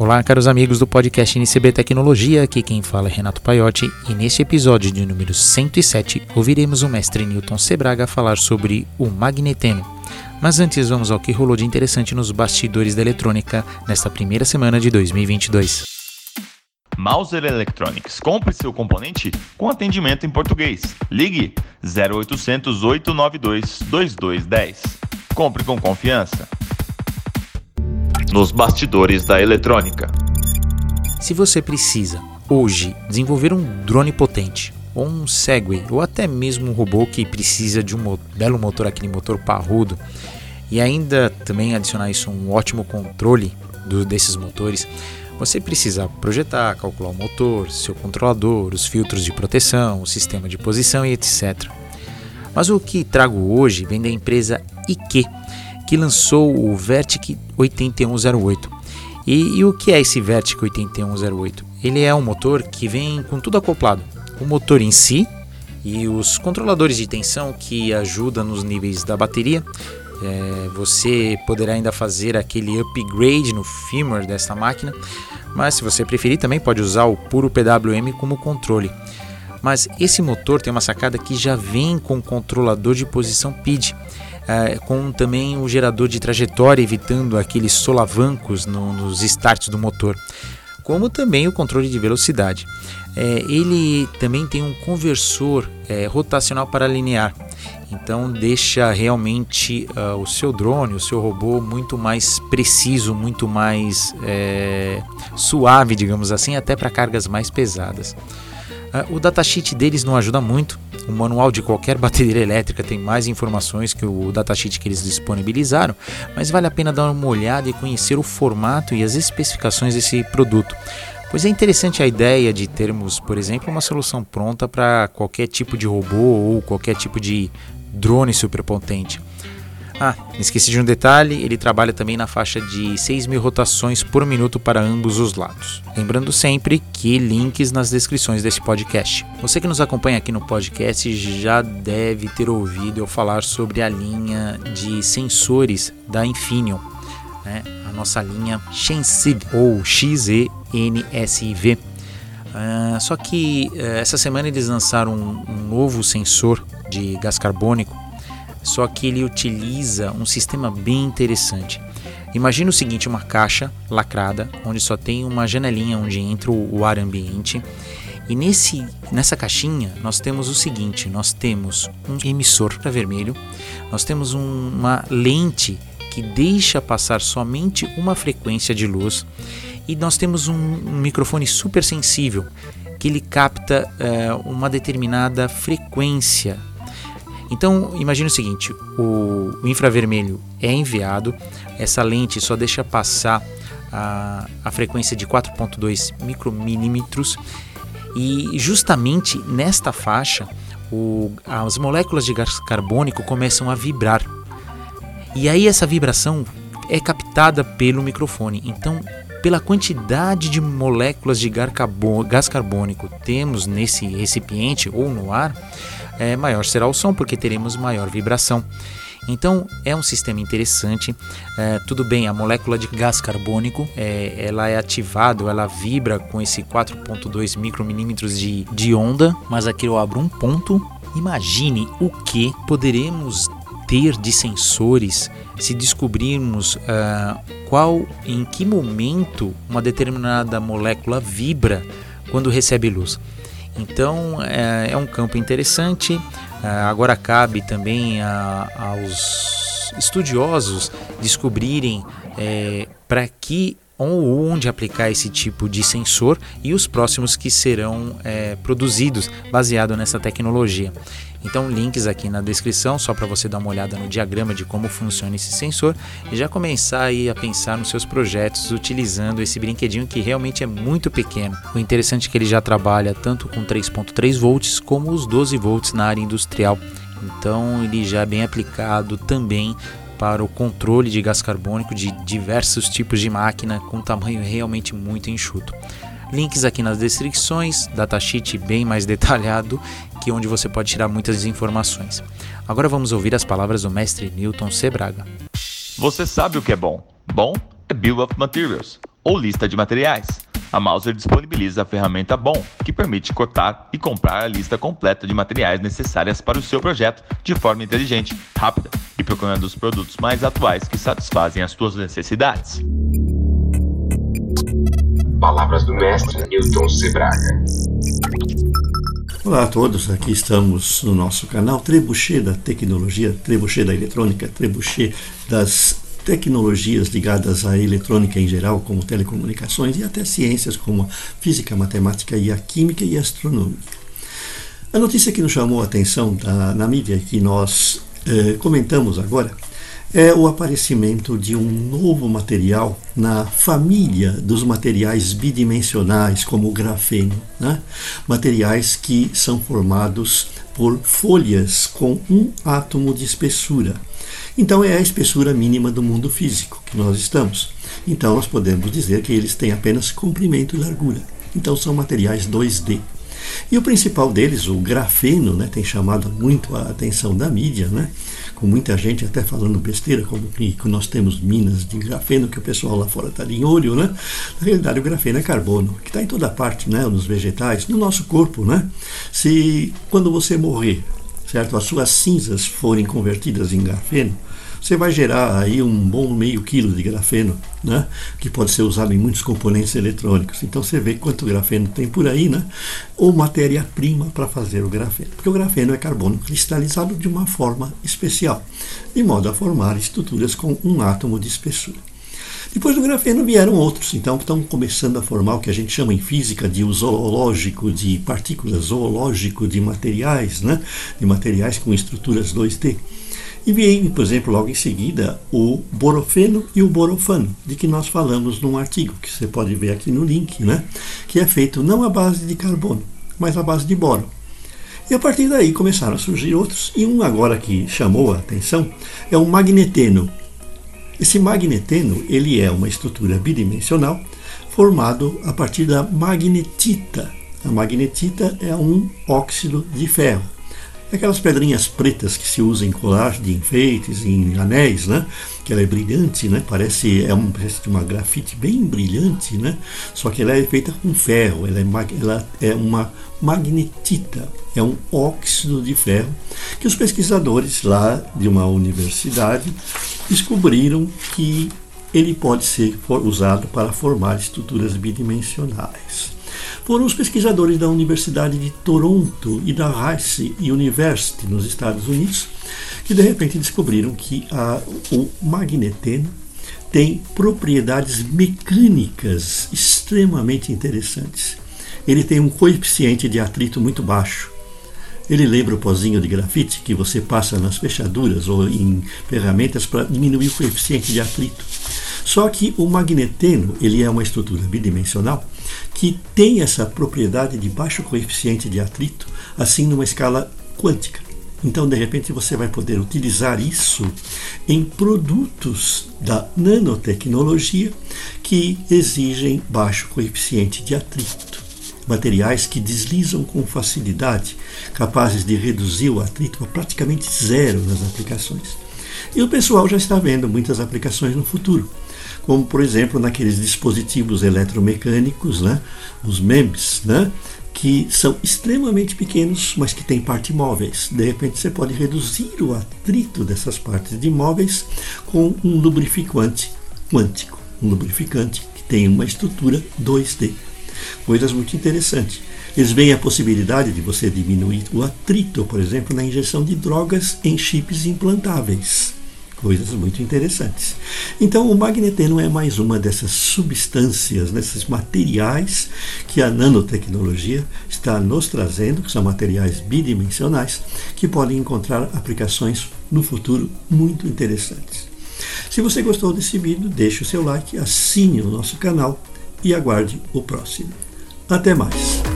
Olá, caros amigos do podcast NCB Tecnologia, aqui quem fala é Renato Paiotti e neste episódio de número 107 ouviremos o mestre Newton C. Braga falar sobre o magneteno. Mas antes vamos ao que rolou de interessante nos bastidores da eletrônica nesta primeira semana de 2022. Mouser Electronics, compre seu componente com atendimento em português. Ligue 0800 892 2210. Compre com confiança. Nos bastidores da eletrônica. Se você precisa, hoje, desenvolver um drone potente, ou um Segway, ou até mesmo um robô que precisa de um belo motor, aquele motor parrudo, e ainda também adicionar isso um ótimo controle desses motores, você precisa projetar, calcular o motor, seu controlador, os filtros de proteção, o sistema de posição e etc. Mas o que trago hoje vem da empresa iQ, que lançou o Vertiq 8108. E o que é esse Vertiq 8108? Ele é um motor que vem com tudo acoplado. O motor em si e os controladores de tensão que ajudam nos níveis da bateria. Você poderá ainda fazer aquele upgrade no firmware dessa máquina, mas se você preferir também pode usar o puro PWM como controle. Mas esse motor tem uma sacada que já vem com controlador de posição PID, com também o gerador de trajetória, evitando aqueles solavancos nos starts do motor, como também o controle de velocidade. Ele também tem um conversor rotacional para linear, então deixa realmente o seu drone, o seu robô muito mais preciso, muito mais suave, digamos assim, até para cargas mais pesadas. O datasheet deles não ajuda muito. O manual de qualquer batedeira elétrica tem mais informações que o datasheet que eles disponibilizaram, mas vale a pena dar uma olhada e conhecer o formato e as especificações desse produto, pois é interessante a ideia de termos, por exemplo, uma solução pronta para qualquer tipo de robô ou qualquer tipo de drone superpotente. Esqueci de um detalhe, ele trabalha também na faixa de 6.000 rotações por minuto para ambos os lados. Lembrando sempre que links nas descrições desse podcast. Você que nos acompanha aqui no podcast já deve ter ouvido eu falar sobre a linha de sensores da Infineon, né? A nossa linha Xensiv ou XENSIV. Só que essa semana eles lançaram um novo sensor de gás carbônico, só que ele utiliza um sistema bem interessante. Imagina o seguinte, uma caixa lacrada, onde só tem uma janelinha onde entra o ar ambiente. E nessa caixinha nós temos o seguinte, nós temos um emissor infravermelho, nós temos uma lente que deixa passar somente uma frequência de luz e nós temos um microfone super sensível que ele capta uma determinada frequência. Então, imagine o seguinte, o infravermelho é enviado, essa lente só deixa passar a frequência de 4.2 micromilímetros e justamente nesta faixa as moléculas de gás carbônico começam a vibrar. E aí essa vibração é captada pelo microfone, então pela quantidade de moléculas de gás carbônico temos nesse recipiente ou no ar, maior será o som, porque teremos maior vibração. Então é um sistema interessante. Tudo bem, a molécula de gás carbônico ela é ativada, ela vibra com esse 4.2 micromilímetros de onda, mas aqui eu abro um ponto. Imagine o que poderemos ter de sensores se descobrirmos em que momento uma determinada molécula vibra quando recebe luz. Então é um campo interessante. Agora cabe também aos estudiosos descobrirem para que ou onde aplicar esse tipo de sensor e os próximos que serão produzidos baseado nessa tecnologia. Então links aqui na descrição, só para você dar uma olhada no diagrama de como funciona esse sensor e já começar aí a pensar nos seus projetos utilizando esse brinquedinho que realmente é muito pequeno. O interessante é que ele já trabalha tanto com 3.3 volts como os 12 volts na área industrial, então ele já é bem aplicado também para o controle de gás carbônico de diversos tipos de máquina com tamanho realmente muito enxuto. Links aqui nas descrições, datasheet bem mais detalhado, que onde você pode tirar muitas informações. Agora vamos ouvir as palavras do mestre Newton C. Braga. Você sabe o que é bom? Bom é Bill of Materials, ou lista de materiais. A Mouser disponibiliza a ferramenta BOM, que permite cotar e comprar a lista completa de materiais necessárias para o seu projeto de forma inteligente, rápida e procurando os produtos mais atuais que satisfazem as suas necessidades. Palavras do mestre Newton C. Braga. Olá a todos, aqui estamos no nosso canal Trebuchet da Tecnologia, Trebuchet da Eletrônica, Trebuchet das tecnologias ligadas à eletrônica em geral, como telecomunicações e até ciências como a física, a matemática e a química e a astronomia. A notícia que nos chamou a atenção da Namíbia, que nós comentamos agora, é o aparecimento de um novo material na família dos materiais bidimensionais, como o grafeno, né? Materiais que são formados por folhas com um átomo de espessura. Então é a espessura mínima do mundo físico que nós estamos. Então nós podemos dizer que eles têm apenas comprimento e largura. Então são materiais 2D. E o principal deles, o grafeno, né, tem chamado muito a atenção da mídia, né, com muita gente até falando besteira, como que nós temos minas de grafeno, que o pessoal lá fora está em olho, né? Na realidade o grafeno é carbono, que está em toda parte, né, nos vegetais, no nosso corpo, né? Se quando você morrer, certo, as suas cinzas forem convertidas em grafeno, você vai gerar aí um bom meio quilo de grafeno, né? Que pode ser usado em muitos componentes eletrônicos. Então você vê quanto grafeno tem por aí, né? Ou matéria-prima para fazer o grafeno. Porque o grafeno é carbono cristalizado de uma forma especial, de modo a formar estruturas com um átomo de espessura. Depois do grafeno vieram outros, então estão começando a formar o que a gente chama em física de zoológico de partículas, zoológico de materiais, né? De materiais com estruturas 2D. E vem, por exemplo, logo em seguida, o borofeno e o borofano, de que nós falamos num artigo, que você pode ver aqui no link, né? Que é feito não à base de carbono, mas à base de boro. E a partir daí começaram a surgir outros, e um agora que chamou a atenção é o magneteno. Esse magneteno, ele é uma estrutura bidimensional formado a partir da magnetita. A magnetita é um óxido de ferro. Aquelas pedrinhas pretas que se usa em colar de enfeites, em anéis, né? Que ela é brilhante, né? Parece uma grafite bem brilhante, né? Só que ela é feita com ferro, ela é uma magnetita, é um óxido de ferro que os pesquisadores lá de uma universidade descobriram que ele pode ser usado para formar estruturas bidimensionais. Foram os pesquisadores da Universidade de Toronto e da Rice University, nos Estados Unidos, que de repente descobriram que o magneteno tem propriedades mecânicas extremamente interessantes. Ele tem um coeficiente de atrito muito baixo. Ele lembra o pozinho de grafite que você passa nas fechaduras ou em ferramentas para diminuir o coeficiente de atrito. Só que o magneteno, ele é uma estrutura bidimensional que tem essa propriedade de baixo coeficiente de atrito, assim numa escala quântica. Então, de repente, você vai poder utilizar isso em produtos da nanotecnologia que exigem baixo coeficiente de atrito. Materiais que deslizam com facilidade, capazes de reduzir o atrito a praticamente zero nas aplicações. E o pessoal já está vendo muitas aplicações no futuro, como, por exemplo, naqueles dispositivos eletromecânicos, né? Os MEMS, né? Que são extremamente pequenos, mas que têm partes móveis. De repente você pode reduzir o atrito dessas partes de móveis com um lubrificante quântico, um lubrificante que tem uma estrutura 2D. Coisas muito interessantes. Eles veem a possibilidade de você diminuir o atrito, por exemplo, na injeção de drogas em chips implantáveis. Coisas muito interessantes. Então, o magneteno é mais uma dessas substâncias, desses materiais que a nanotecnologia está nos trazendo, que são materiais bidimensionais, que podem encontrar aplicações no futuro muito interessantes. Se você gostou desse vídeo, deixe o seu like, assine o nosso canal e aguarde o próximo. Até mais!